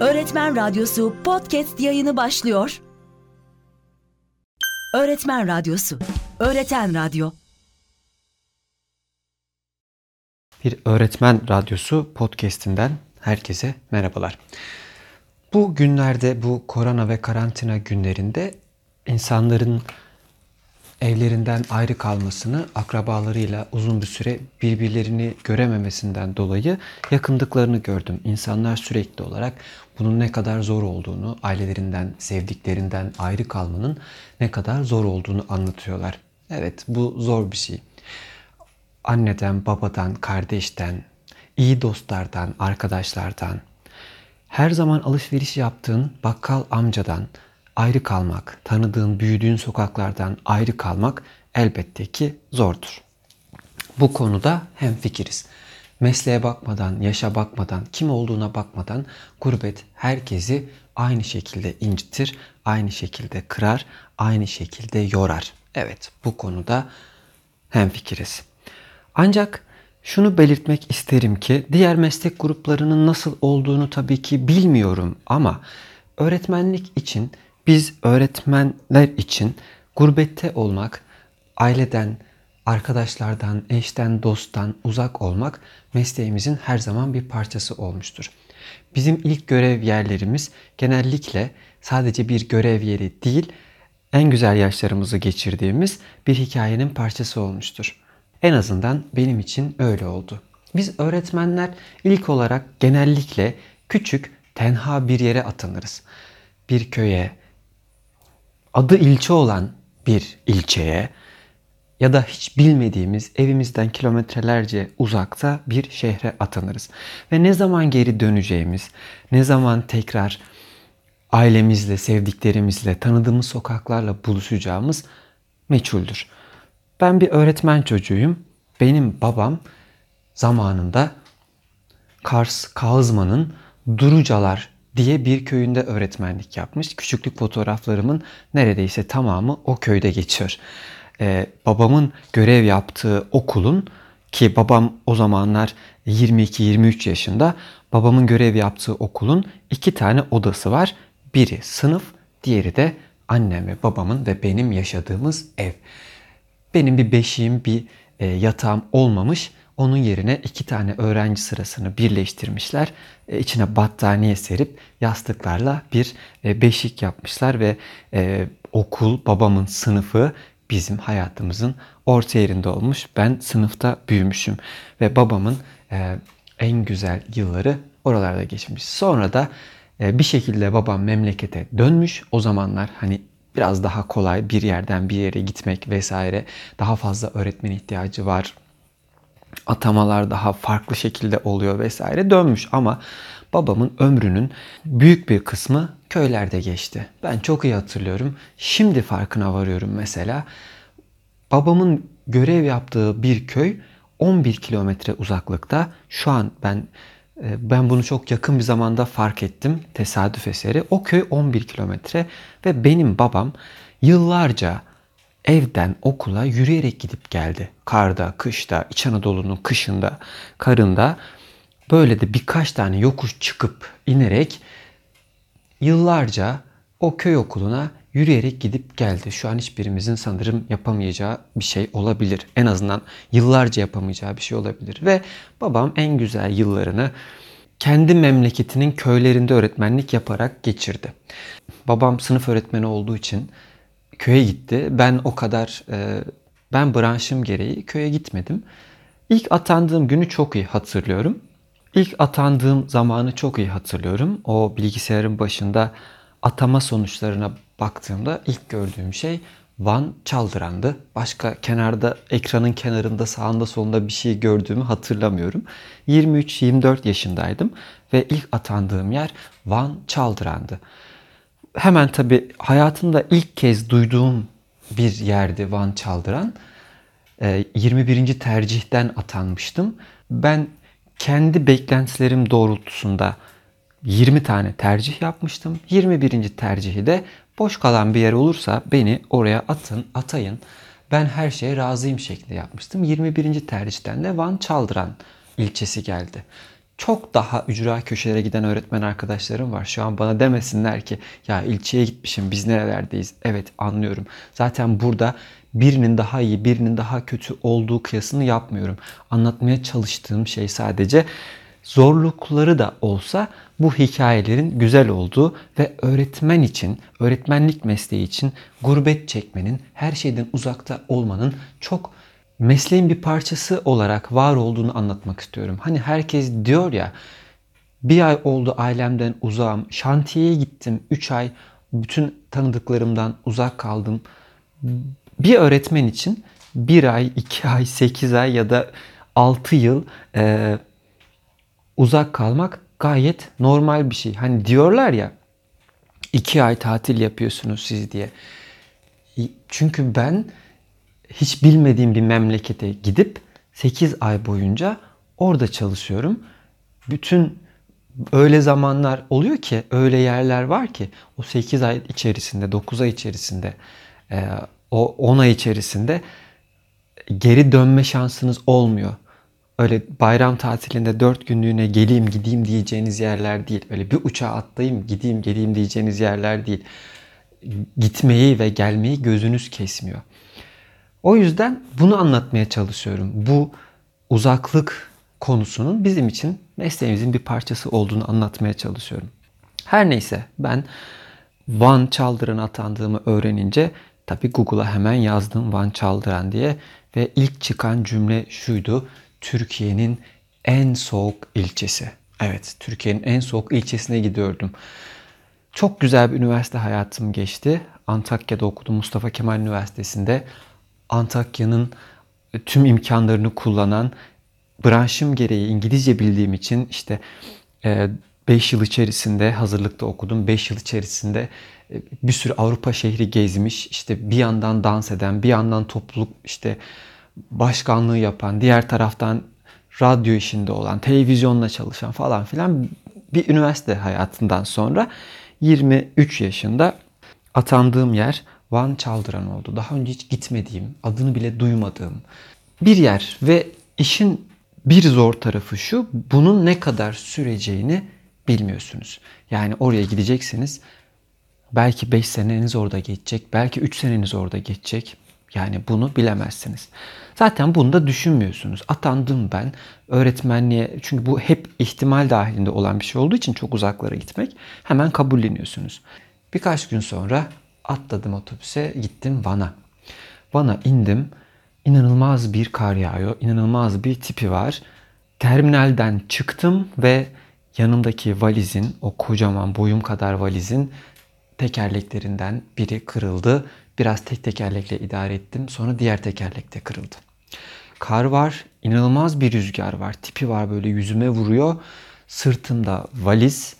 Öğretmen Radyosu podcast yayını başlıyor. Öğretmen Radyosu, öğreten radyo. Bir Öğretmen Radyosu podcast'inden herkese merhabalar. Bu günlerde, bu korona ve karantina günlerinde insanların evlerinden ayrı kalmasını, akrabalarıyla uzun bir süre birbirlerini görememesinden dolayı yakındıklarını gördüm. İnsanlar sürekli olarak bunun ne kadar zor olduğunu, ailelerinden, sevdiklerinden ayrı kalmanın ne kadar zor olduğunu anlatıyorlar. Evet, bu zor bir şey. Anneden, babadan, kardeşten, iyi dostlardan, arkadaşlardan, her zaman alışveriş yaptığın bakkal amcadan ayrı kalmak, tanıdığın, büyüdüğün sokaklardan ayrı kalmak elbette ki zordur. Bu konuda hemfikiriz. Mesleğe bakmadan, yaşa bakmadan, kim olduğuna bakmadan gurbet herkesi aynı şekilde incitir, aynı şekilde kırar, aynı şekilde yorar. Evet, bu konuda hemfikiriz. Ancak şunu belirtmek isterim ki diğer meslek gruplarının nasıl olduğunu tabii ki bilmiyorum ama öğretmenlik için, biz öğretmenler için gurbette olmak, aileden, arkadaşlardan, eşten, dosttan uzak olmak mesleğimizin her zaman bir parçası olmuştur. Bizim ilk görev yerlerimiz genellikle sadece bir görev yeri değil, en güzel yaşlarımızı geçirdiğimiz bir hikayenin parçası olmuştur. En azından benim için öyle oldu. Biz öğretmenler ilk olarak genellikle küçük, tenha bir yere atanırız. Bir köye, adı ilçe olan bir ilçeye ya da hiç bilmediğimiz evimizden kilometrelerce uzakta bir şehre atanırız. Ve ne zaman geri döneceğimiz, ne zaman tekrar ailemizle, sevdiklerimizle, tanıdığımız sokaklarla buluşacağımız meçhuldür. Ben bir öğretmen çocuğuyum. Benim babam zamanında Kars Kağızman'ın Durucalar diye bir köyünde öğretmenlik yapmış. Küçüklük fotoğraflarımın neredeyse tamamı o köyde geçiyor. Babamın görev yaptığı okulun, ki babam o zamanlar 22-23 yaşında, babamın görev yaptığı okulun 2 tane odası var. Biri sınıf, diğeri de annem ve babamın ve benim yaşadığımız ev. Benim bir beşiğim, bir yatağım olmamış. Onun yerine 2 tane öğrenci sırasını birleştirmişler. İçine battaniye serip yastıklarla bir beşik yapmışlar ve okul, babamın sınıfı bizim hayatımızın orta yerinde olmuş. Ben sınıfta büyümüşüm ve babamın en güzel yılları oralarda geçmiş. Sonra da bir şekilde babam memlekete dönmüş. O zamanlar hani biraz daha kolay bir yerden bir yere gitmek vesaire, daha fazla öğretmen ihtiyacı var. Atamalar daha farklı şekilde oluyor vesaire, dönmüş ama babamın ömrünün büyük bir kısmı köylerde geçti. Ben çok iyi hatırlıyorum. Şimdi farkına varıyorum mesela. Babamın görev yaptığı bir köy 11 kilometre uzaklıkta. Şu an ben bunu çok yakın bir zamanda fark ettim. Tesadüf eseri. O köy 11 kilometre ve benim babam yıllarca evden okula yürüyerek gidip geldi. Karda, kışta, İç Anadolu'nun kışında, karında böyle de birkaç tane yokuş çıkıp inerek yıllarca o köy okuluna yürüyerek gidip geldi. Şu an hiçbirimizin sanırım yapamayacağı bir şey olabilir. En azından yıllarca yapamayacağı bir şey olabilir. Ve babam en güzel yıllarını kendi memleketinin köylerinde öğretmenlik yaparak geçirdi. Babam sınıf öğretmeni olduğu için köye gitti. Ben branşım gereği köye gitmedim. İlk atandığım günü çok iyi hatırlıyorum. İlk atandığım zamanı çok iyi hatırlıyorum. O bilgisayarın başında atama sonuçlarına baktığımda ilk gördüğüm şey Van Çaldıran'dı. Başka kenarda, ekranın kenarında, sağında solunda bir şey gördüğümü hatırlamıyorum. 23-24 yaşındaydım ve ilk atandığım yer Van Çaldıran'dı. Hemen tabii hayatımda ilk kez duyduğum bir yerdi Van Çaldıran. 21. tercihten atanmıştım. Ben kendi beklentilerim doğrultusunda 20 tane tercih yapmıştım. 21. tercihi de boş kalan bir yer olursa beni oraya atayın. Ben her şeye razıyım şeklinde yapmıştım. 21. tercihten de Van Çaldıran ilçesi geldi. çok daha ücra köşelere giden öğretmen arkadaşlarım var. Şu an bana demesinler ki ya ilçeye gitmişim biz nerelerdeyiz. Evet, anlıyorum. Zaten burada birinin daha iyi, birinin daha kötü olduğu kıyasını yapmıyorum. Anlatmaya çalıştığım şey sadece zorlukları da olsa bu hikayelerin güzel olduğu ve öğretmen için, öğretmenlik mesleği için gurbet çekmenin, her şeyden uzakta olmanın çok mesleğin bir parçası olarak var olduğunu anlatmak istiyorum. Hani herkes diyor ya, bir ay oldu ailemden uzağım, şantiyeye gittim, 3 ay bütün tanıdıklarımdan uzak kaldım. Bir öğretmen için 1 ay, 2 ay, 8 ay ya da 6 yıl uzak kalmak gayet normal bir şey. Hani diyorlar ya 2 ay tatil yapıyorsunuz siz diye. Çünkü ben hiç bilmediğim bir memlekete gidip 8 ay boyunca orada çalışıyorum. Bütün öyle zamanlar oluyor ki, öyle yerler var ki o 8 ay içerisinde, 9 ay içerisinde, o 10 ay içerisinde geri dönme şansınız olmuyor. Öyle bayram tatilinde 4 günlüğüne geleyim gideyim diyeceğiniz yerler değil. Öyle bir uçağa atlayayım gideyim geleyim diyeceğiniz yerler değil. Gitmeyi ve gelmeyi gözünüz kesmiyor. O yüzden bunu anlatmaya çalışıyorum. Bu uzaklık konusunun bizim için mesleğimizin bir parçası olduğunu anlatmaya çalışıyorum. Her neyse, ben Van Çaldıran'a atandığımı öğrenince tabii Google'a hemen yazdım Van Çaldıran diye ve ilk çıkan cümle şuydu: Türkiye'nin en soğuk ilçesi. Evet, Türkiye'nin en soğuk ilçesine gidiyordum. Çok güzel bir üniversite hayatım geçti. Antakya'da okudum, Mustafa Kemal Üniversitesi'nde. Antakya'nın tüm imkanlarını kullanan, branşım gereği İngilizce bildiğim için işte 5 yıl içerisinde hazırlıkta okudum. 5 yıl içerisinde bir sürü Avrupa şehri gezmiş, işte bir yandan dans eden, bir yandan topluluk işte başkanlığı yapan, diğer taraftan radyo işinde olan, televizyonla çalışan falan filan bir üniversite hayatından sonra 23 yaşında atandığım yer Van Çaldıran oldu. Daha önce hiç gitmediğim, adını bile duymadığım bir yer ve işin bir zor tarafı şu, bunun ne kadar süreceğini bilmiyorsunuz. Yani oraya gideceksiniz, belki 5 seneniz orada geçecek, belki 3 seneniz orada geçecek. Yani bunu bilemezsiniz. Zaten bunu da düşünmüyorsunuz. Atandım ben öğretmenliğe, çünkü bu hep ihtimal dahilinde olan bir şey olduğu için çok uzaklara gitmek, hemen kabulleniyorsunuz. Birkaç gün sonra atladım otobüse, gittim Van'a. Van'a indim. İnanılmaz bir kar yağıyor. İnanılmaz bir tipi var. Terminalden çıktım ve yanımdaki valizin, o kocaman boyum kadar valizin tekerleklerinden biri kırıldı. Biraz tek tekerlekle idare ettim. Sonra diğer tekerlek de kırıldı. Kar var. İnanılmaz bir rüzgar var. Tipi var, böyle yüzüme vuruyor. Sırtımda valiz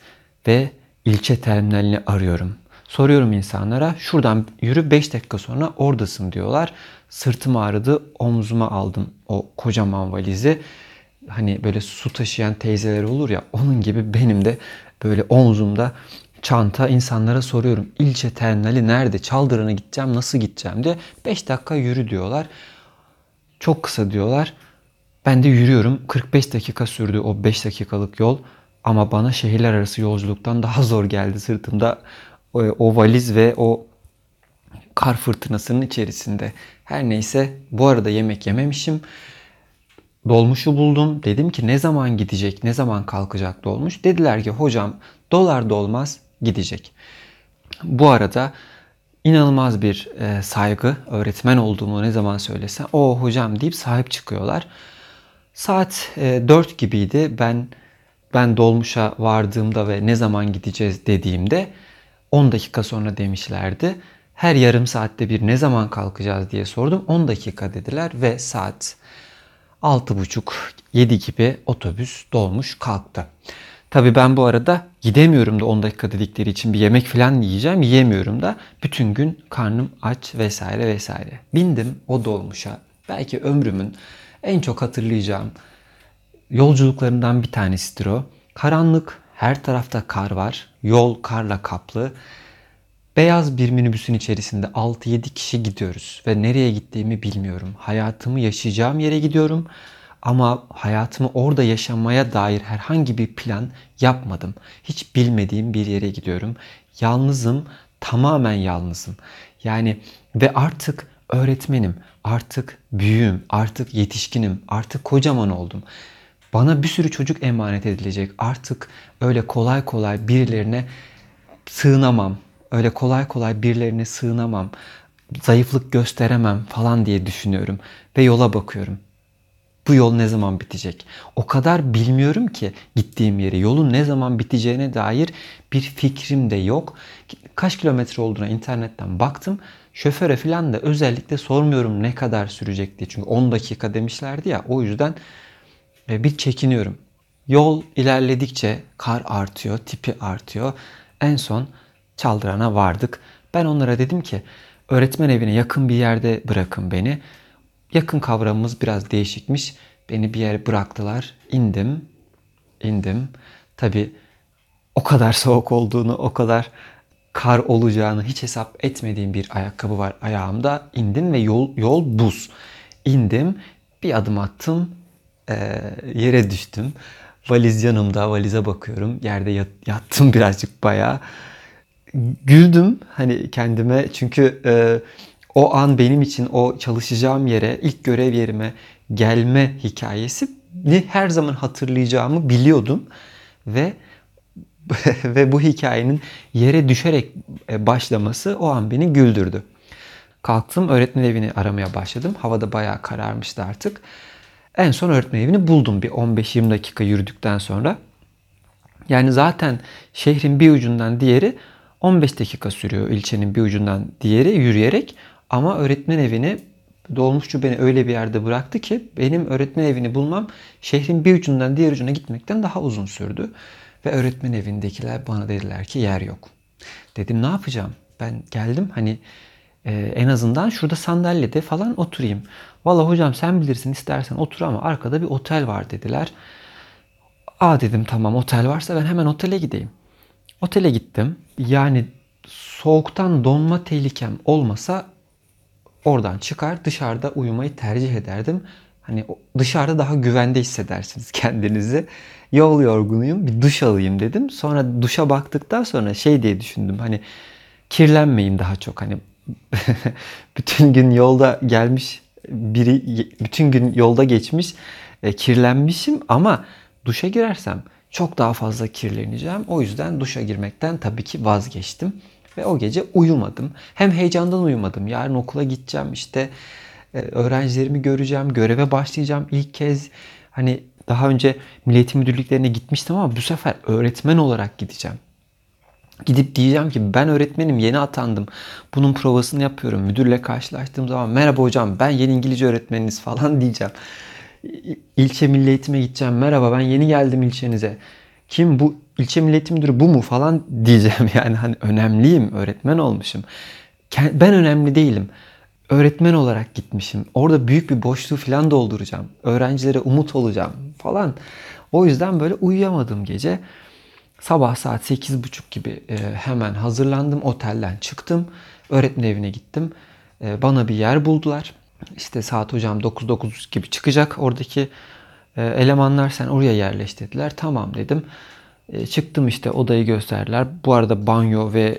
ve ilçe terminalini arıyorum. Soruyorum insanlara, şuradan yürü 5 dakika sonra oradasın diyorlar. Sırtım ağrıdı, omzuma aldım o kocaman valizi. Hani böyle su taşıyan teyzeler olur ya, onun gibi benim de böyle omzumda çanta. İnsanlara soruyorum, ilçe terminali nerede, Çaldıran'a gideceğim, nasıl gideceğim diye. 5 dakika yürü diyorlar. Çok kısa diyorlar. Ben de yürüyorum. 45 dakika sürdü o 5 dakikalık yol. Ama bana şehirler arası yolculuktan daha zor geldi sırtımda o valiz ve o kar fırtınasının içerisinde. Her neyse, bu arada yemek yememişim. Dolmuşu buldum. Dedim ki ne zaman gidecek, ne zaman kalkacak dolmuş? Dediler ki hocam dolar dolmaz gidecek. Bu arada inanılmaz bir saygı. Öğretmen olduğumu ne zaman söylesem o hocam deyip sahip çıkıyorlar. Saat 4 gibiydi. Ben dolmuşa vardığımda ve ne zaman gideceğiz dediğimde 10 dakika sonra demişlerdi. Her yarım saatte bir ne zaman kalkacağız diye sordum. 10 dakika dediler ve saat 6.30-7 gibi otobüs dolmuş kalktı. Tabii ben bu arada gidemiyorum da 10 dakika dedikleri için bir yemek falan yiyeceğim. Yiyemiyorum da, bütün gün karnım aç vesaire vesaire. Bindim o dolmuşa. Belki ömrümün en çok hatırlayacağım yolculuklarından bir tanesidir o. Karanlık, her tarafta kar var. Yol karla kaplı. Beyaz bir minibüsün içerisinde 6-7 kişi gidiyoruz ve nereye gittiğimi bilmiyorum. Hayatımı yaşayacağım yere gidiyorum Ama hayatımı orada yaşamaya dair herhangi bir plan yapmadım. Hiç bilmediğim bir yere gidiyorum. Yalnızım, tamamen yalnızım. Yani ve artık öğretmenim, artık büyüğüm, artık yetişkinim, artık kocaman oldum. Bana bir sürü çocuk emanet edilecek. Artık öyle kolay kolay birilerine sığınamam. Zayıflık gösteremem falan diye düşünüyorum. Ve yola bakıyorum. Bu yol ne zaman bitecek? O kadar bilmiyorum ki gittiğim yeri. Yolun ne zaman biteceğine dair bir fikrim de yok. Kaç kilometre olduğuna internetten baktım. Şoföre falan da özellikle sormuyorum ne kadar sürecek diye. Çünkü 10 dakika demişlerdi ya. O yüzden bir çekiniyorum. Yol ilerledikçe kar artıyor, tipi artıyor. En son Çaldıran'a vardık. Ben onlara dedim ki öğretmen evine yakın bir yerde bırakın beni. Yakın kavramımız biraz değişikmiş. Beni bir yere bıraktılar. İndim. Tabii o kadar soğuk olduğunu, o kadar kar olacağını hiç hesap etmediğim bir ayakkabı var ayağımda. İndim ve yol buz. İndim, bir adım attım, yere düştüm. Valiz yanımda, valize bakıyorum. Yerde yattım birazcık bayağı. Güldüm hani kendime çünkü... O an benim için o çalışacağım yere, ilk görev yerime gelme hikayesini her zaman hatırlayacağımı biliyordum. Ve bu hikayenin yere düşerek başlaması o an beni güldürdü. Kalktım, öğretmen evini aramaya başladım. Havada bayağı kararmıştı artık. En son öğretmen evini buldum bir 15-20 dakika yürüdükten sonra. Yani zaten şehrin bir ucundan diğeri 15 dakika sürüyor, ilçenin bir ucundan diğeri yürüyerek. Ama öğretmen evini, dolmuşçu beni öyle bir yerde bıraktı ki benim öğretmen evini bulmam şehrin bir ucundan diğer ucuna gitmekten daha uzun sürdü. Ve öğretmen evindekiler bana dediler ki yer yok. Dedim ne yapacağım? Ben geldim hani en azından şurada sandalyede falan oturayım. Valla hocam sen bilirsin istersen otur ama arkada bir otel var dediler. Aa dedim tamam otel varsa ben hemen otele gideyim. Otele gittim. Yani soğuktan donma tehlikem olmasa oradan çıkar dışarıda uyumayı tercih ederdim. Hani dışarıda daha güvende hissedersiniz kendinizi. Yol yorgunuyum bir duş alayım dedim. Sonra duşa baktıktan sonra diye düşündüm. Hani kirlenmeyeyim daha çok. Hani bütün gün yolda gelmiş biri bütün gün yolda geçmiş kirlenmişim ama duşa girersem çok daha fazla kirleneceğim. O yüzden duşa girmekten tabii ki vazgeçtim. Ve o gece uyumadım. Hem heyecandan uyumadım. Yarın okula gideceğim işte öğrencilerimi göreceğim, göreve başlayacağım. İlk kez hani daha önce Milli Eğitim Müdürlüklerine gitmiştim ama bu sefer öğretmen olarak gideceğim. Gidip diyeceğim ki ben öğretmenim yeni atandım. Bunun provasını yapıyorum. Müdürle karşılaştığım zaman merhaba hocam ben yeni İngilizce öğretmeniniz falan diyeceğim. İlçe Milli Eğitim'e gideceğim. Merhaba ben yeni geldim ilçenize. Kim bu? İlçe Milli Eğitim Müdürü bu mu falan diyeceğim. Yani hani önemliyim. Öğretmen olmuşum. Ben önemli değilim. Öğretmen olarak gitmişim. Orada büyük bir boşluğu falan dolduracağım. Öğrencilere umut olacağım falan. O yüzden böyle uyuyamadım gece. Sabah saat 8.30 gibi hemen hazırlandım. Otelden çıktım. Öğretmen evine gittim. Bana bir yer buldular. İşte saat hocam 9-9 gibi çıkacak. Oradaki elemanlar sen oraya yerleş dediler. Tamam dedim. Çıktım işte odayı gösterdiler. Bu arada banyo ve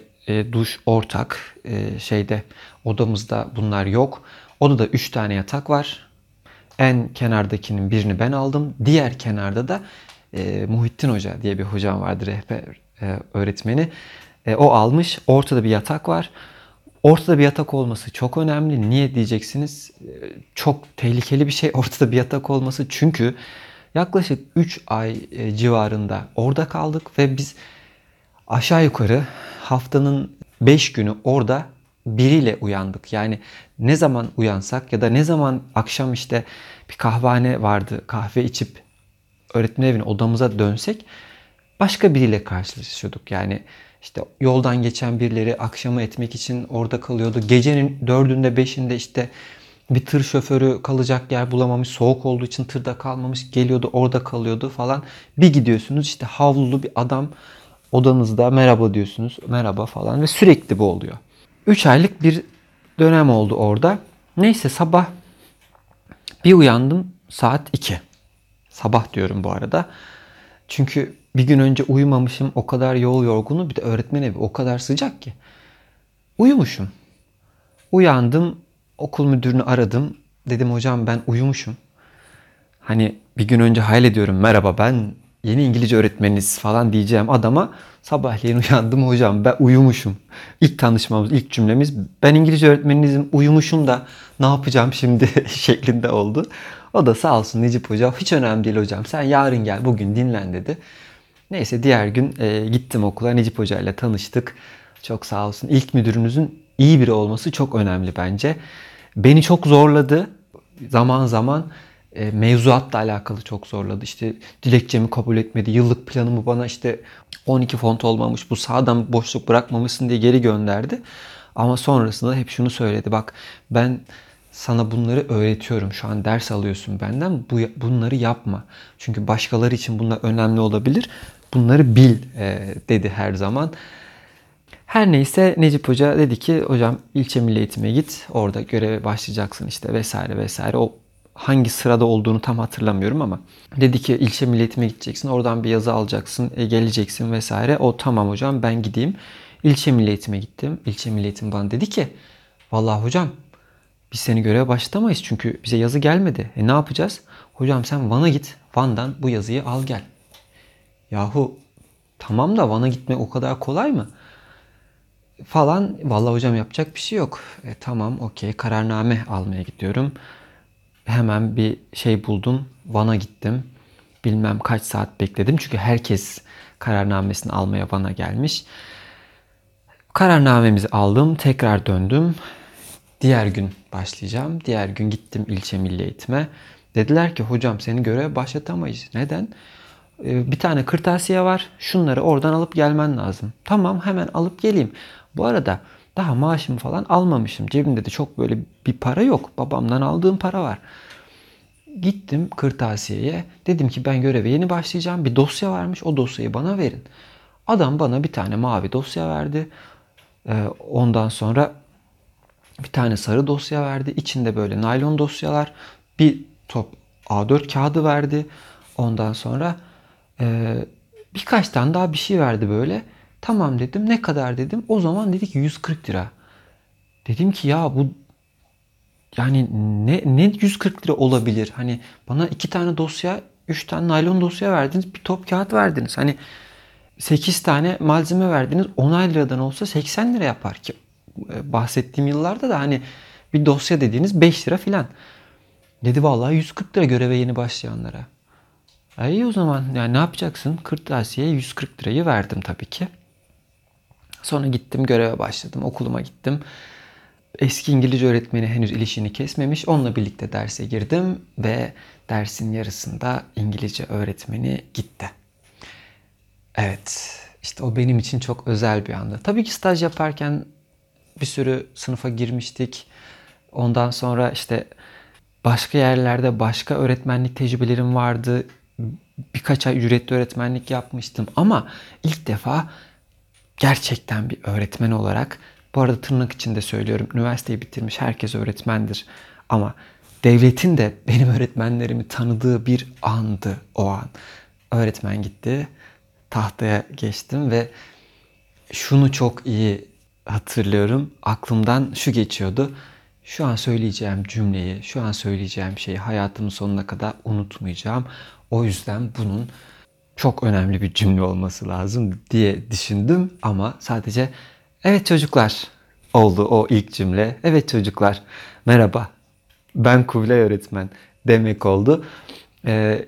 duş ortak. Odamızda bunlar yok. Odada 3 tane yatak var. En kenardakinin birini ben aldım. Diğer kenarda da Muhittin Hoca diye bir hocam vardı rehber öğretmeni. O almış. Ortada bir yatak var. Ortada bir yatak olması çok önemli. Niye diyeceksiniz? Çok tehlikeli bir şey ortada bir yatak olması. Çünkü yaklaşık 3 ay civarında orada kaldık ve biz aşağı yukarı haftanın 5 günü orada biriyle uyandık. Yani ne zaman uyansak ya da ne zaman akşam işte bir kahvehane vardı kahve içip öğretmen evine odamıza dönsek başka biriyle karşılaşıyorduk. Yani İşte yoldan geçen birileri akşamı etmek için orada kalıyordu. Gecenin 4'ünde 5'inde işte bir tır şoförü kalacak yer bulamamış. Soğuk olduğu için tırda kalmamış. Geliyordu orada kalıyordu falan. Bir gidiyorsunuz işte havlulu bir adam odanızda merhaba diyorsunuz. Merhaba falan ve sürekli bu oluyor. 3 aylık bir dönem oldu orada. Neyse sabah bir uyandım saat 2. Sabah diyorum bu arada. Çünkü bir gün önce uyumamışım, o kadar yol yorgunu, bir de öğretmen evi o kadar sıcak ki. Uyumuşum. Uyandım, okul müdürünü aradım. Dedim hocam ben uyumuşum. Hani bir gün önce hayal ediyorum, merhaba ben yeni İngilizce öğretmeniniz falan diyeceğim adama. Sabahleyin uyandım, hocam ben uyumuşum. İlk tanışmamız, ilk cümlemiz ben İngilizce öğretmeninizim, uyumuşum da ne yapacağım şimdi şeklinde oldu. O da sağ olsun Necip Hoca, hiç önemli değil hocam sen yarın gel bugün dinlen dedi. Neyse diğer gün gittim okula, Necip Hoca ile tanıştık. Çok sağ olsun, ilk müdürünüzün iyi biri olması çok önemli bence. Beni çok zorladı zaman zaman. Mevzuatla alakalı çok zorladı. İşte dilekçemi kabul etmedi. Yıllık planımı bana işte 12 font olmamış, bu sağdan boşluk bırakmamışsın diye geri gönderdi. Ama sonrasında hep şunu söyledi. Bak ben sana bunları öğretiyorum. Şu an ders alıyorsun benden. Bunları yapma. Çünkü başkaları için bunlar önemli olabilir. Bunları bil dedi her zaman. Her neyse Necip Hoca dedi ki hocam ilçe milli eğitime git. Orada göreve başlayacaksın işte vesaire vesaire. O hangi sırada olduğunu tam hatırlamıyorum ama dedi ki ilçe milli eğitime gideceksin, oradan bir yazı alacaksın, geleceksin vesaire. O tamam hocam ben gideyim. İlçe milli eğitime gittim. İlçe milli eğitim bana dedi ki vallahi hocam biz seni göreve başlatamayız çünkü bize yazı gelmedi. Ne yapacağız? Hocam sen Van'a git. Van'dan bu yazıyı al gel. Yahu tamam da Van'a gitmek o kadar kolay mı? Falan. Vallahi hocam yapacak bir şey yok. Tamam okey, kararname almaya gidiyorum. Hemen bir şey buldum. Van'a gittim. Bilmem kaç saat bekledim. Çünkü herkes kararnamesini almaya Van'a gelmiş. Kararnamemizi aldım. Tekrar döndüm. Diğer gün başlayacağım. Diğer gün gittim ilçe milli eğitime. Dediler ki hocam seni göreve başlatamayız. Neden? Bir tane kırtasiye var. Şunları oradan alıp gelmen lazım. Tamam hemen alıp geleyim. Bu arada daha maaşımı falan almamışım. Cebimde de çok böyle bir para yok. Babamdan aldığım para var. Gittim kırtasiyeye. Dedim ki ben göreve yeni başlayacağım. Bir dosya varmış. O dosyayı bana verin. Adam bana bir tane mavi dosya verdi. Ondan sonra bir tane sarı dosya verdi. İçinde böyle naylon dosyalar. Bir top A4 kağıdı verdi. Ondan sonra birkaç tane daha bir şey verdi böyle. Tamam dedim. Ne kadar dedim. O zaman dedi ki 140 lira. Dedim ki ya bu yani ne 140 lira olabilir? Hani bana 2 tane dosya, 3 tane naylon dosya verdiniz. Bir top kağıt verdiniz. Hani 8 tane malzeme verdiniz. 10 liradan olsa 80 lira yapar ki. Bahsettiğim yıllarda da hani bir dosya dediğiniz 5 lira filan. Dedi vallahi 140 lira göreve yeni başlayanlara. İyi o zaman yani ne yapacaksın? Kırtasiyeye 140 lirayı verdim tabii ki. Sonra gittim göreve başladım. Okuluma gittim. Eski İngilizce öğretmeni henüz ilişini kesmemiş. Onunla birlikte derse girdim ve dersin yarısında İngilizce öğretmeni gitti. Evet işte o benim için çok özel bir andı. Tabii ki staj yaparken bir sürü sınıfa girmiştik. Ondan sonra işte başka yerlerde başka öğretmenlik tecrübelerim vardı. Birkaç ay ücretli öğretmenlik yapmıştım ama ilk defa gerçekten bir öğretmen olarak, bu arada tırnak içinde söylüyorum, üniversiteyi bitirmiş herkes öğretmendir ama devletin de benim öğretmenlerimi tanıdığı bir andı o an. Öğretmen gitti, tahtaya geçtim ve şunu çok iyi hatırlıyorum, aklımdan şu geçiyordu: şu an söyleyeceğim cümleyi, şu an söyleyeceğim şeyi hayatımın sonuna kadar unutmayacağım. O yüzden bunun çok önemli bir cümle olması lazım diye düşündüm ama sadece evet çocuklar oldu o ilk cümle. Evet çocuklar, merhaba ben Kuvle öğretmen demek oldu.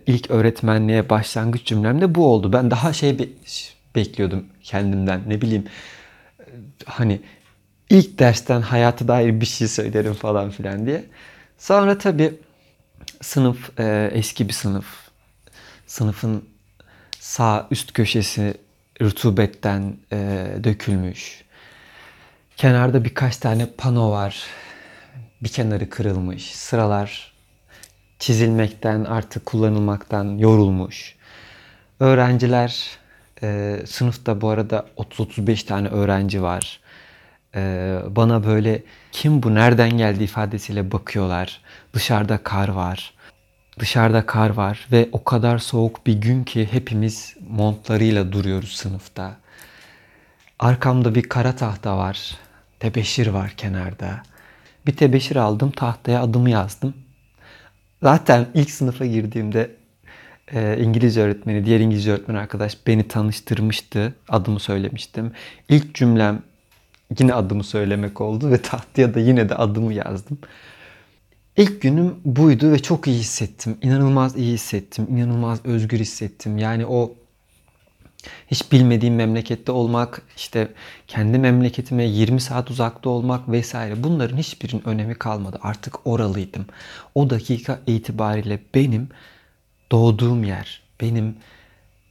İlk öğretmenliğe başlangıç cümlem de bu oldu. Ben daha şey bekliyordum kendimden, ne bileyim hani ilk dersten hayata dair bir şey söylerim falan filan diye. Sonra tabii sınıf eski bir sınıf. Sınıfın sağ üst köşesi rutubetten dökülmüş. Kenarda birkaç tane pano var. Bir kenarı kırılmış. Sıralar çizilmekten, artık kullanılmaktan yorulmuş. Öğrenciler sınıfta bu arada 30-35 tane öğrenci var. Bana böyle kim bu nereden geldi ifadesiyle bakıyorlar. Dışarıda kar var. Dışarıda kar var ve o kadar soğuk bir gün ki hepimiz montlarıyla duruyoruz sınıfta. Arkamda bir kara tahta var. Tebeşir var kenarda. Bir tebeşir aldım, tahtaya adımı yazdım. Zaten ilk sınıfa girdiğimde İngilizce öğretmeni, diğer İngilizce öğretmen arkadaş beni tanıştırmıştı. Adımı söylemiştim. İlk cümlem yine adımı söylemek oldu ve tahtaya da yine de adımı yazdım. İlk günüm buydu ve çok iyi hissettim. İnanılmaz iyi hissettim. İnanılmaz özgür hissettim. Yani o hiç bilmediğim memlekette olmak, işte kendi memleketime 20 saat uzakta olmak vesaire, bunların hiçbirinin önemi kalmadı. Artık oralıydım. O dakika itibariyle benim doğduğum yer, benim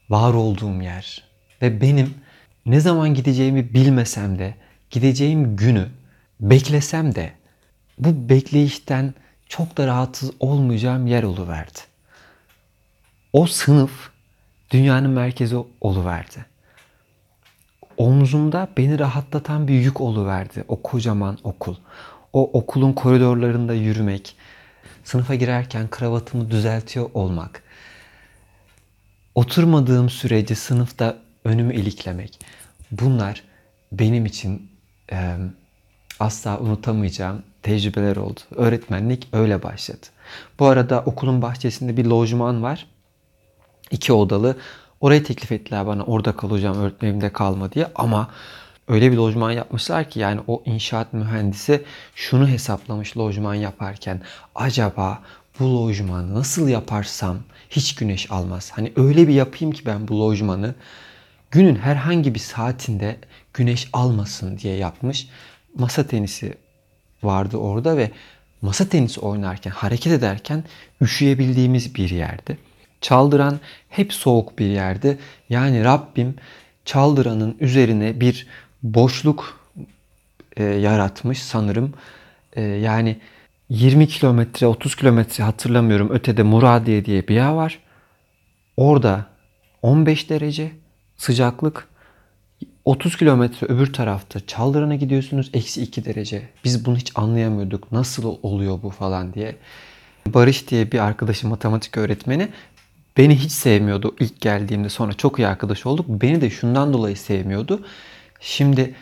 var olduğum yer ve benim ne zaman gideceğimi bilmesem de, gideceğim günü beklesem de bu bekleyişten çok da rahatsız olmayacağım yer oluverdi. O sınıf dünyanın merkezi oluverdi. Omzumda beni rahatlatan bir yük oluverdi o kocaman okul. O okulun koridorlarında yürümek, sınıfa girerken kravatımı düzeltiyor olmak, oturmadığım sürece sınıfta önümü iliklemek. Bunlar benim için asla unutamayacağım tecrübeler oldu. Öğretmenlik öyle başladı. Bu arada okulun bahçesinde bir lojman var. 2 odalı. Oraya teklif ettiler bana, orada kalacağım, öğretmenimde kalma diye. Ama öyle bir lojman yapmışlar ki yani o inşaat mühendisi şunu hesaplamış lojman yaparken. Acaba bu lojmanı nasıl yaparsam hiç güneş almaz. Hani öyle bir yapayım ki ben bu lojmanı günün herhangi bir saatinde güneş almasın diye yapmış. Masa tenisi vardı orada ve masa tenisi oynarken, hareket ederken üşüyebildiğimiz bir yerdi. Çaldıran hep soğuk bir yerdi. Yani Rabbim Çaldıran'ın üzerine bir boşluk yaratmış sanırım. Yani 20 kilometre, 30 kilometre hatırlamıyorum. Ötede Muradiye diye bir yer var. Orada 15 derece sıcaklık. 30 kilometre öbür tarafta Çaldıran'a gidiyorsunuz. -2 derece. Biz bunu hiç anlayamıyorduk. Nasıl oluyor bu falan diye. Barış diye bir arkadaşım, matematik öğretmeni, beni hiç sevmiyordu ilk geldiğimde. Sonra çok iyi arkadaş olduk. Beni de şundan dolayı sevmiyordu. Şimdi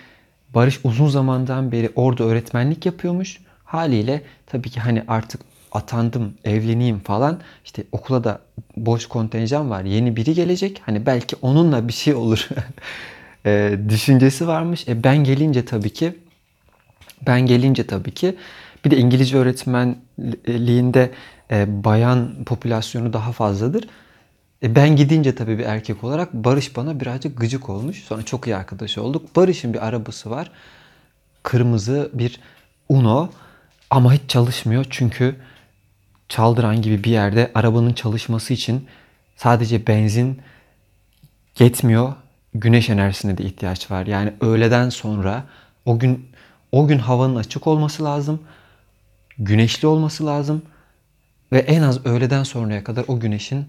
Barış uzun zamandan beri orada öğretmenlik yapıyormuş. Haliyle tabii ki hani artık atandım, evleneyim falan. İşte okula da boş kontenjan var. Yeni biri gelecek. Hani belki onunla bir şey olur düşüncesi varmış. Ben gelince tabii ki bir de İngilizce öğretmenliğinde bayan popülasyonu daha fazladır. Ben gidince tabii bir erkek olarak Barış bana birazcık gıcık olmuş. Sonra çok iyi arkadaş olduk. Barış'ın bir arabası var. Kırmızı bir Uno ama hiç çalışmıyor. Çünkü Çaldıran gibi bir yerde arabanın çalışması için sadece benzin yetmiyor. Güneş enerjisine de ihtiyaç var. Yani öğleden sonra o gün havanın açık olması lazım. Güneşli olması lazım. Ve en az öğleden sonraya kadar o güneşin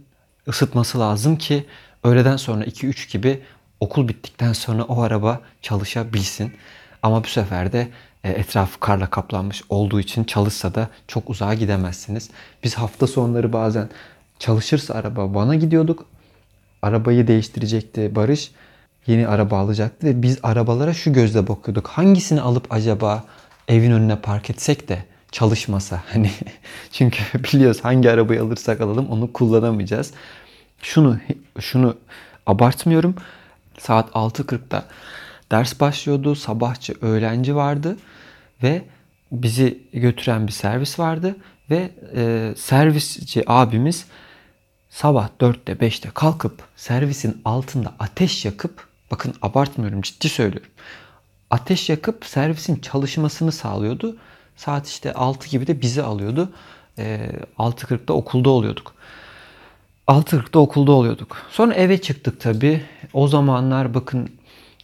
ısıtması lazım ki öğleden sonra 2-3 gibi okul bittikten sonra o araba çalışabilsin. Ama bu sefer de etraf karla kaplanmış olduğu için çalışsa da çok uzağa gidemezsiniz. Biz hafta sonları bazen çalışırsa araba bana gidiyorduk. Arabayı değiştirecekti Barış. Yeni araba alacaktı ve biz arabalara şu gözle bakıyorduk. Hangisini alıp acaba evin önüne park etsek de çalışmasa hani çünkü biliyoruz hangi arabayı alırsak alalım onu kullanamayacağız. Şunu abartmıyorum. Saat 6:40'da ders başlıyordu. Sabahçı, öğlenci vardı ve bizi götüren bir servis vardı ve servisçi abimiz sabah 4'te 5'te kalkıp servisin altında ateş yakıp, bakın abartmıyorum, ciddi söylüyorum. Ateş yakıp servisin çalışmasını sağlıyordu. Saat işte 6 gibi de bizi alıyordu. 6:40'da okulda oluyorduk. 6:40'da okulda oluyorduk. Sonra eve çıktık tabii. O zamanlar bakın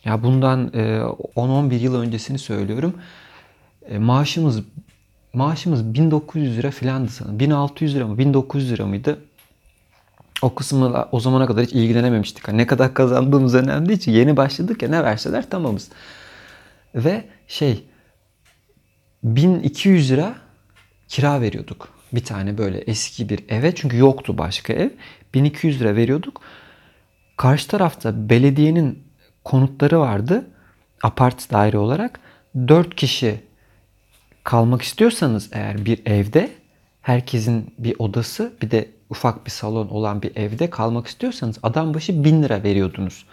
ya bundan 10-11 yıl öncesini söylüyorum. Maaşımız 1900 lira filandı sanırım. 1600 lira mı 1900 lira mıydı? O kısmı o zamana kadar hiç ilgilenememiştik. Ne kadar kazandığımız önemli değil. Yeni başladık ya, ne verseler tamamız. Ve 1200 lira kira veriyorduk. bir tane böyle eski bir eve, çünkü yoktu başka ev. 1200 lira veriyorduk. Karşı tarafta belediyenin konutları vardı. Apart daire olarak 4 kişi kalmak istiyorsanız eğer bir evde, herkesin bir odası bir de ufak bir salon olan bir evde kalmak istiyorsanız adam başı 1000 lira veriyordunuz.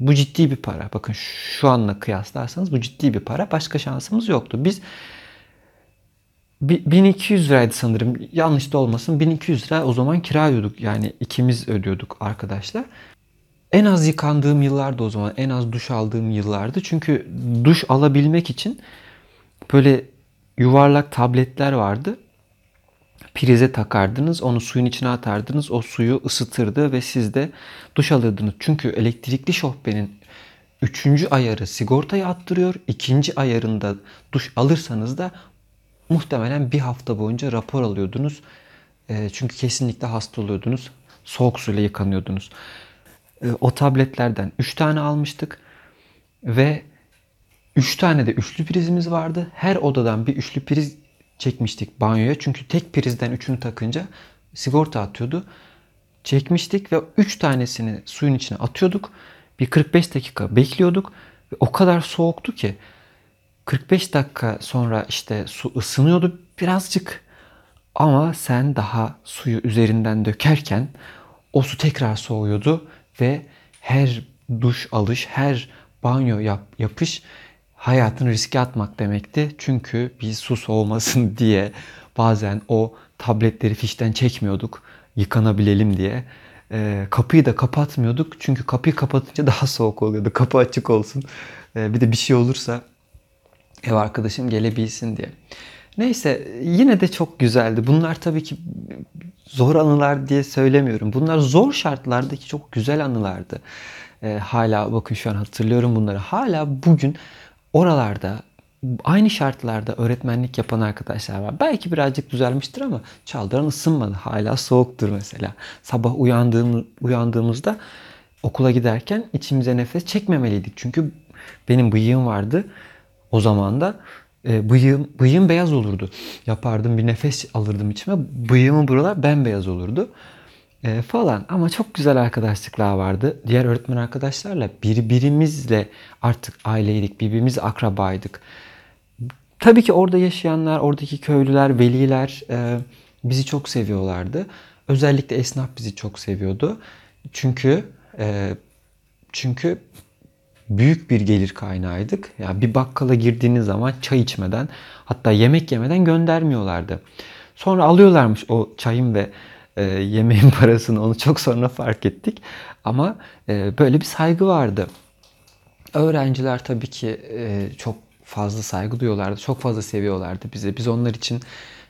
Bu ciddi bir para. Bakın şu anla kıyaslarsanız bu ciddi bir para. Başka şansımız yoktu. Biz 1200 liraydı sanırım. Yanlış da olmasın. 1200 lira o zaman kira ödüyorduk. Yani ikimiz ödüyorduk arkadaşlar. En az yıkandığım yıllardı o zaman. En az duş aldığım yıllardı. Çünkü duş alabilmek için böyle yuvarlak tabletler vardı. Prize takardınız, onu suyun içine atardınız, o suyu ısıtırdı ve siz de duş alırdınız. Çünkü elektrikli şofbenin 3. ayarı sigortayı attırıyor. 2. ayarında duş alırsanız da muhtemelen bir hafta boyunca rapor alıyordunuz. Çünkü kesinlikle hasta oluyordunuz. Soğuk suyla yıkanıyordunuz. O tabletlerden 3 tane almıştık ve 3 tane de üçlü prizimiz vardı. Her odadan bir üçlü priz çekmiştik banyoya. Çünkü tek prizden üçünü takınca sigorta atıyordu. Çekmiştik ve 3 tanesini suyun içine atıyorduk. Bir 45 dakika bekliyorduk. Ve o kadar soğuktu ki 45 dakika sonra işte su ısınıyordu birazcık. Ama sen daha suyu üzerinden dökerken o su tekrar soğuyordu ve her duş alış, her banyo yapış hayatını riske atmak demekti. Çünkü biz su soğumasın diye bazen o tabletleri fişten çekmiyorduk. Yıkanabilelim diye. Kapıyı da kapatmıyorduk. Çünkü kapıyı kapatınca daha soğuk oluyordu. Kapı açık olsun. Bir de bir şey olursa ev arkadaşım gelebilsin diye. Neyse yine de çok güzeldi. Bunlar tabii ki zor anılar diye söylemiyorum. Bunlar zor şartlardaki çok güzel anılardı. Hala bakın şu an hatırlıyorum bunları. Hala bugün oralarda aynı şartlarda öğretmenlik yapan arkadaşlar var. Belki birazcık düzelmiştir ama Çaldıran ısınmadı. Hala soğuktur mesela. Sabah uyandığımızda okula giderken içimize nefes çekmemeliydik. Çünkü benim bıyığım vardı o zaman da. Bıyığım beyaz olurdu. Yapardım bir nefes alırdım içime. Bıyığımın buralar bembeyaz olurdu. Falan. Ama çok güzel arkadaşlıklar vardı. Diğer öğretmen arkadaşlarla birbirimizle artık aileydik. Birbirimizle akrabaydık. Tabii ki orada yaşayanlar, oradaki köylüler, veliler bizi çok seviyorlardı. Özellikle esnaf bizi çok seviyordu. Çünkü büyük bir gelir kaynağıydık. Ya bir bakkala girdiğiniz zaman çay içmeden, hatta yemek yemeden göndermiyorlardı. Sonra alıyorlarmış o çayın ve yemeğin parasını. Onu çok sonra fark ettik. Ama böyle bir saygı vardı. Öğrenciler tabii ki çok fazla saygı duyuyorlardı. Çok fazla seviyorlardı bizi. Biz onlar için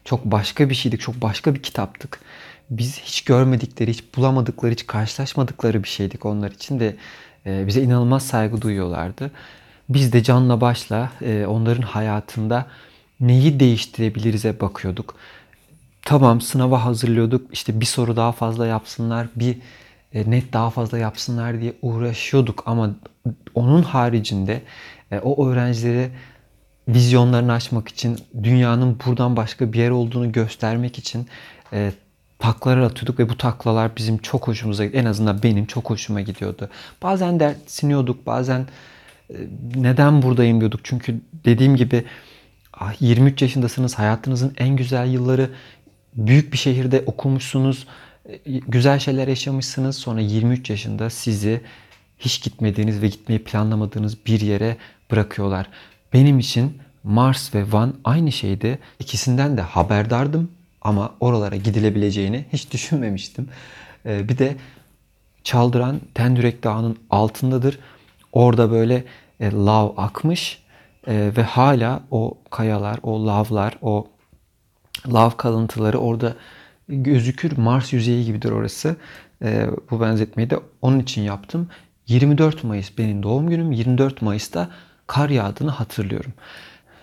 çok başka bir şeydik. Çok başka bir kitaptık. Biz hiç görmedikleri, hiç bulamadıkları, hiç karşılaşmadıkları bir şeydik onlar için de. Bize inanılmaz saygı duyuyorlardı. Biz de canla başla onların hayatında neyi değiştirebilirize bakıyorduk. Tamam, sınava hazırlıyorduk. İşte bir soru daha fazla yapsınlar, bir net daha fazla yapsınlar diye uğraşıyorduk. Ama onun haricinde o öğrencilere vizyonlarını açmak için, dünyanın buradan başka bir yer olduğunu göstermek için taklalar atıyorduk ve bu taklalar bizim çok hoşumuza gidiyordu. En azından benim çok hoşuma gidiyordu. Bazen dertsiniyorduk, bazen neden buradayım diyorduk. Çünkü dediğim gibi 23 yaşındasınız, hayatınızın en güzel yılları, büyük bir şehirde okumuşsunuz, güzel şeyler yaşamışsınız. Sonra 23 yaşında sizi hiç gitmediğiniz ve gitmeyi planlamadığınız bir yere bırakıyorlar. Benim için Mars ve Van aynı şeydi. İkisinden de haberdardım. Ama oralara gidilebileceğini hiç düşünmemiştim. Bir de Çaldıran Tendürek Dağı'nın altındadır. Orada böyle lav akmış ve hala o kayalar, o lavlar, o lav kalıntıları orada gözükür. Mars yüzeyi gibidir orası. Bu benzetmeyi de onun için yaptım. 24 Mayıs benim doğum günüm. 24 Mayıs'ta kar yağdığını hatırlıyorum.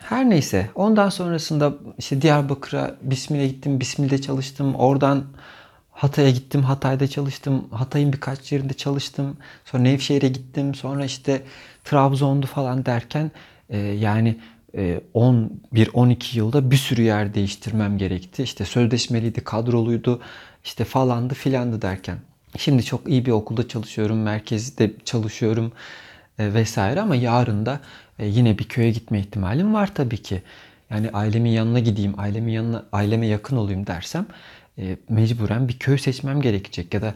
Her neyse, ondan sonrasında işte Diyarbakır'a, Bismil'e gittim, Bismil'de çalıştım. Oradan Hatay'a gittim, Hatay'da çalıştım. Hatay'ın birkaç yerinde çalıştım. Sonra Nevşehir'e gittim. Sonra işte Trabzon'du falan derken yani 11-12 yılda bir sürü yer değiştirmem gerekti. İşte sözleşmeliydi, kadroluydu, işte falandı filandı derken. Şimdi çok iyi bir okulda çalışıyorum, merkezde çalışıyorum vesaire, ama yarın da yine bir köye gitme ihtimalim var tabii ki. Yani ailemin yanına gideyim, aileme yakın olayım dersem mecburen bir köy seçmem gerekecek ya da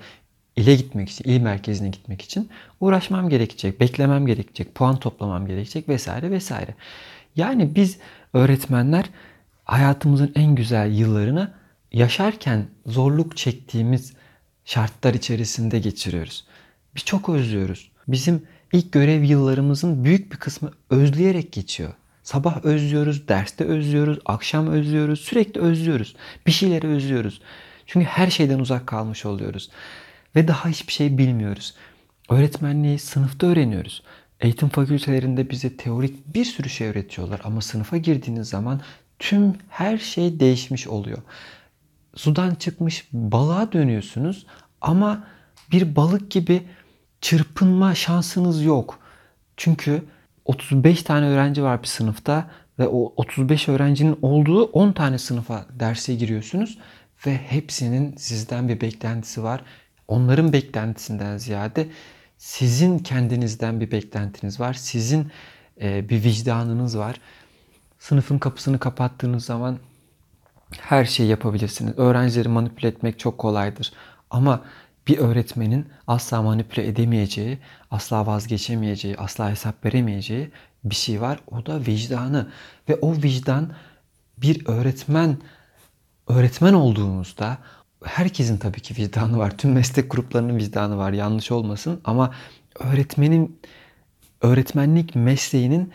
ile gitmek için, il merkezine gitmek için uğraşmam gerekecek, beklemem gerekecek, puan toplamam gerekecek vesaire vesaire. Yani biz öğretmenler hayatımızın en güzel yıllarını yaşarken zorluk çektiğimiz şartlar içerisinde geçiriyoruz. Biz çok özlüyoruz. Bizim ilk görev yıllarımızın büyük bir kısmı özleyerek geçiyor. Sabah özlüyoruz, derste özlüyoruz, akşam özlüyoruz, sürekli özlüyoruz. Bir şeyleri özlüyoruz. Çünkü her şeyden uzak kalmış oluyoruz. Ve daha hiçbir şey bilmiyoruz. Öğretmenliği sınıfta öğreniyoruz. Eğitim fakültelerinde bize teorik bir sürü şey öğretiyorlar. Ama sınıfa girdiğiniz zaman tüm her şey değişmiş oluyor. Sudan çıkmış balığa dönüyorsunuz ama bir balık gibi çırpınma şansınız yok. Çünkü 35 tane öğrenci var bir sınıfta ve o 35 öğrencinin olduğu 10 tane sınıfa derse giriyorsunuz ve hepsinin sizden bir beklentisi var. Onların beklentisinden ziyade sizin kendinizden bir beklentiniz var. Sizin bir vicdanınız var. Sınıfın kapısını kapattığınız zaman her şeyi yapabilirsiniz. Öğrencileri manipüle etmek çok kolaydır. Ama bir öğretmenin asla manipüle edemeyeceği, asla vazgeçemeyeceği, asla hesap veremeyeceği bir şey var. O da vicdanı. Ve o vicdan bir öğretmen olduğunuzda, herkesin tabii ki vicdanı var. Tüm meslek gruplarının vicdanı var. Yanlış olmasın, ama öğretmenlik mesleğinin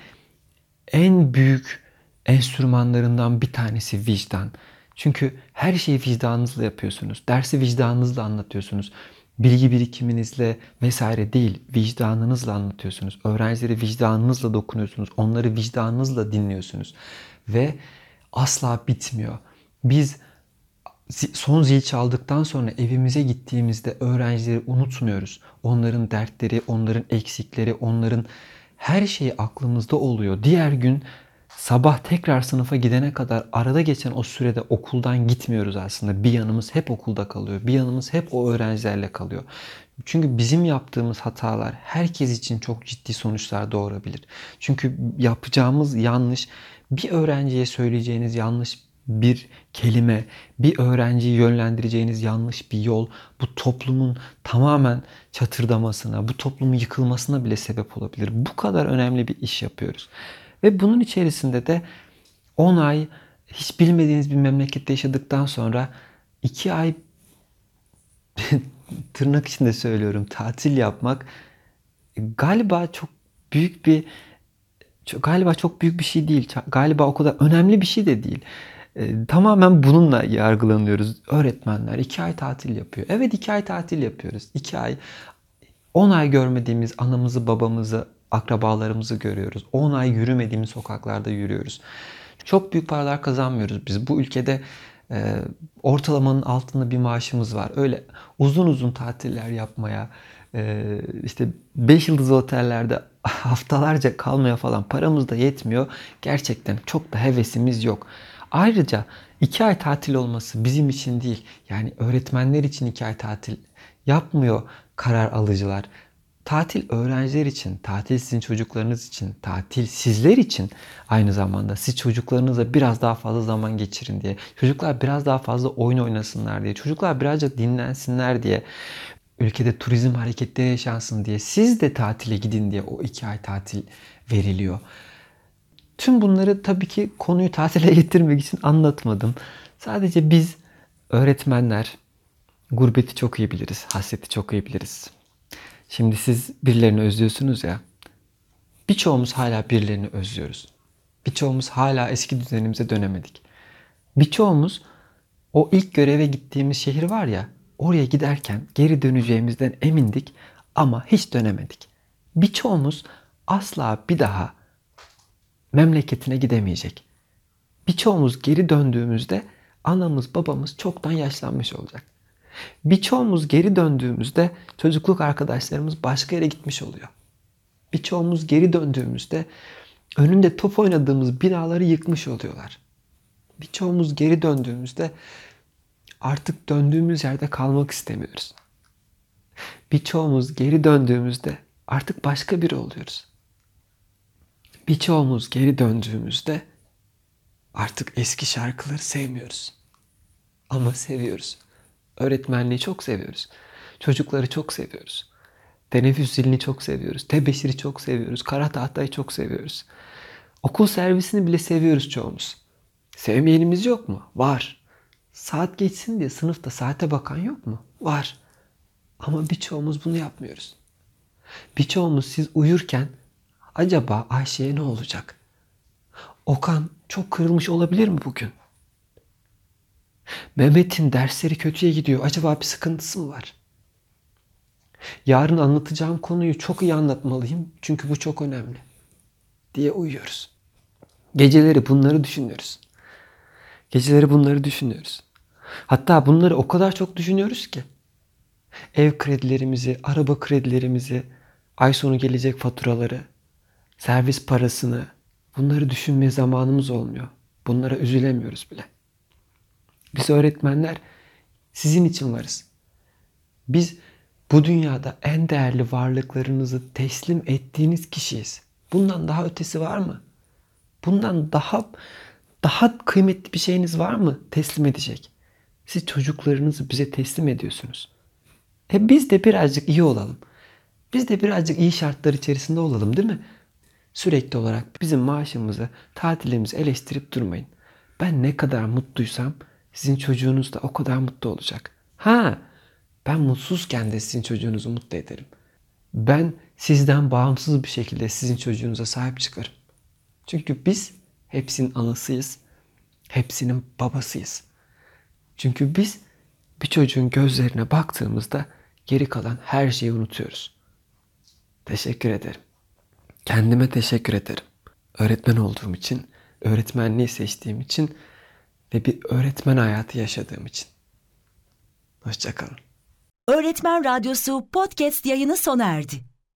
en büyük enstrümanlarından bir tanesi vicdan. Çünkü her şeyi vicdanınızla yapıyorsunuz. Dersi vicdanınızla anlatıyorsunuz. Bilgi birikiminizle vesaire değil, vicdanınızla anlatıyorsunuz. Öğrencileri vicdanınızla dokunuyorsunuz. Onları vicdanınızla dinliyorsunuz. Ve asla bitmiyor. Biz son zil çaldıktan sonra evimize gittiğimizde öğrencileri unutmuyoruz. Onların dertleri, onların eksikleri, onların her şeyi aklımızda oluyor. Diğer gün sabah tekrar sınıfa gidene kadar arada geçen o sürede okuldan gitmiyoruz aslında. Bir yanımız hep okulda kalıyor. Bir yanımız hep o öğrencilerle kalıyor. Çünkü bizim yaptığımız hatalar herkes için çok ciddi sonuçlar doğurabilir. Çünkü yapacağımız yanlış, bir öğrenciye söyleyeceğiniz yanlış bir kelime, bir öğrenciyi yönlendireceğiniz yanlış bir yol bu toplumun tamamen çatırdamasına, bu toplumun yıkılmasına bile sebep olabilir. Bu kadar önemli bir iş yapıyoruz. Ve bunun içerisinde de 10 ay hiç bilmediğiniz bir memlekette yaşadıktan sonra 2 ay tırnak içinde söylüyorum tatil yapmak galiba çok büyük bir şey değil. Galiba o kadar önemli bir şey de değil. Tamamen bununla yargılanıyoruz. Öğretmenler 2 ay tatil yapıyor. Evet, 2 ay tatil yapıyoruz. 2 ay, 10 ay görmediğimiz anamızı, babamızı, akrabalarımızı görüyoruz. 10 ay yürümediğimiz sokaklarda yürüyoruz. Çok büyük paralar kazanmıyoruz biz. Bu ülkede ortalamanın altında bir maaşımız var. Öyle uzun uzun tatiller yapmaya, işte 5 yıldızlı otellerde haftalarca kalmaya falan paramız da yetmiyor. Gerçekten çok da hevesimiz yok. Ayrıca 2 ay tatil olması bizim için değil, yani öğretmenler için 2 ay tatil yapmıyor karar alıcılar. Tatil öğrenciler için, tatil sizin çocuklarınız için, tatil sizler için aynı zamanda. Siz çocuklarınızla biraz daha fazla zaman geçirin diye, çocuklar biraz daha fazla oyun oynasınlar diye, çocuklar birazcık dinlensinler diye, ülkede turizm hareketleri yaşansın diye, siz de tatile gidin diye o 2 ay tatil veriliyor. Tüm bunları tabii ki konuyu tatile getirmek için anlatmadım. Sadece biz öğretmenler gurbeti çok iyi biliriz, hasreti çok iyi biliriz. Şimdi siz birilerini özlüyorsunuz ya, birçoğumuz hala birilerini özlüyoruz. Birçoğumuz hala eski düzenimize dönemedik. Birçoğumuz o ilk göreve gittiğimiz şehir var ya, oraya giderken geri döneceğimizden emindik ama hiç dönemedik. Birçoğumuz asla bir daha memleketine gidemeyecek. Birçoğumuz geri döndüğümüzde anamız babamız çoktan yaşlanmış olacak. Birçoğumuz geri döndüğümüzde çocukluk arkadaşlarımız başka yere gitmiş oluyor. Birçoğumuz geri döndüğümüzde önünde top oynadığımız binaları yıkmış oluyorlar. Birçoğumuz geri döndüğümüzde artık döndüğümüz yerde kalmak istemiyoruz. Birçoğumuz geri döndüğümüzde artık başka biri oluyoruz. Birçoğumuz geri döndüğümüzde artık eski şarkıları sevmiyoruz. Ama seviyoruz. Öğretmenliği çok seviyoruz. Çocukları çok seviyoruz. Teneffüs zilini çok seviyoruz. Tebeşiri çok seviyoruz. Kara tahtayı çok seviyoruz. Okul servisini bile seviyoruz çoğumuz. Sevmeyenimiz yok mu? Var. Saat geçsin diye sınıfta saate bakan yok mu? Var. Ama birçoğumuz bunu yapmıyoruz. Birçoğumuz siz uyurken acaba Ayşe'ye ne olacak? Okan çok kırılmış olabilir mi bugün? Mehmet'in dersleri kötüye gidiyor. Acaba bir sıkıntısı mı var? Yarın anlatacağım konuyu çok iyi anlatmalıyım. Çünkü bu çok önemli. Diye uyuyoruz. Geceleri bunları düşünüyoruz. Geceleri bunları düşünüyoruz. Hatta bunları o kadar çok düşünüyoruz ki. Ev kredilerimizi, araba kredilerimizi, ay sonu gelecek faturaları, servis parasını, bunları düşünmeye zamanımız olmuyor. Bunlara üzülemiyoruz bile. Biz öğretmenler sizin için varız. Biz bu dünyada en değerli varlıklarınızı teslim ettiğiniz kişiyiz. Bundan daha ötesi var mı? Bundan daha kıymetli bir şeyiniz var mı teslim edecek? Siz çocuklarınızı bize teslim ediyorsunuz. Biz de birazcık iyi olalım. Biz de birazcık iyi şartlar içerisinde olalım, değil mi? Sürekli olarak bizim maaşımızı, tatilimizi eleştirip durmayın. Ben ne kadar mutluysam sizin çocuğunuz da o kadar mutlu olacak. Ben mutsuzken de sizin çocuğunuzu mutlu ederim. Ben sizden bağımsız bir şekilde sizin çocuğunuza sahip çıkarım. Çünkü biz hepsinin anasıyız. Hepsinin babasıyız. Çünkü biz bir çocuğun gözlerine baktığımızda geri kalan her şeyi unutuyoruz. Teşekkür ederim. Kendime teşekkür ederim. Öğretmen olduğum için, öğretmenliği seçtiğim için ve bir öğretmen hayatı yaşadığım için. Hoşça kalın. Öğretmen Radyosu podcast yayını sona erdi.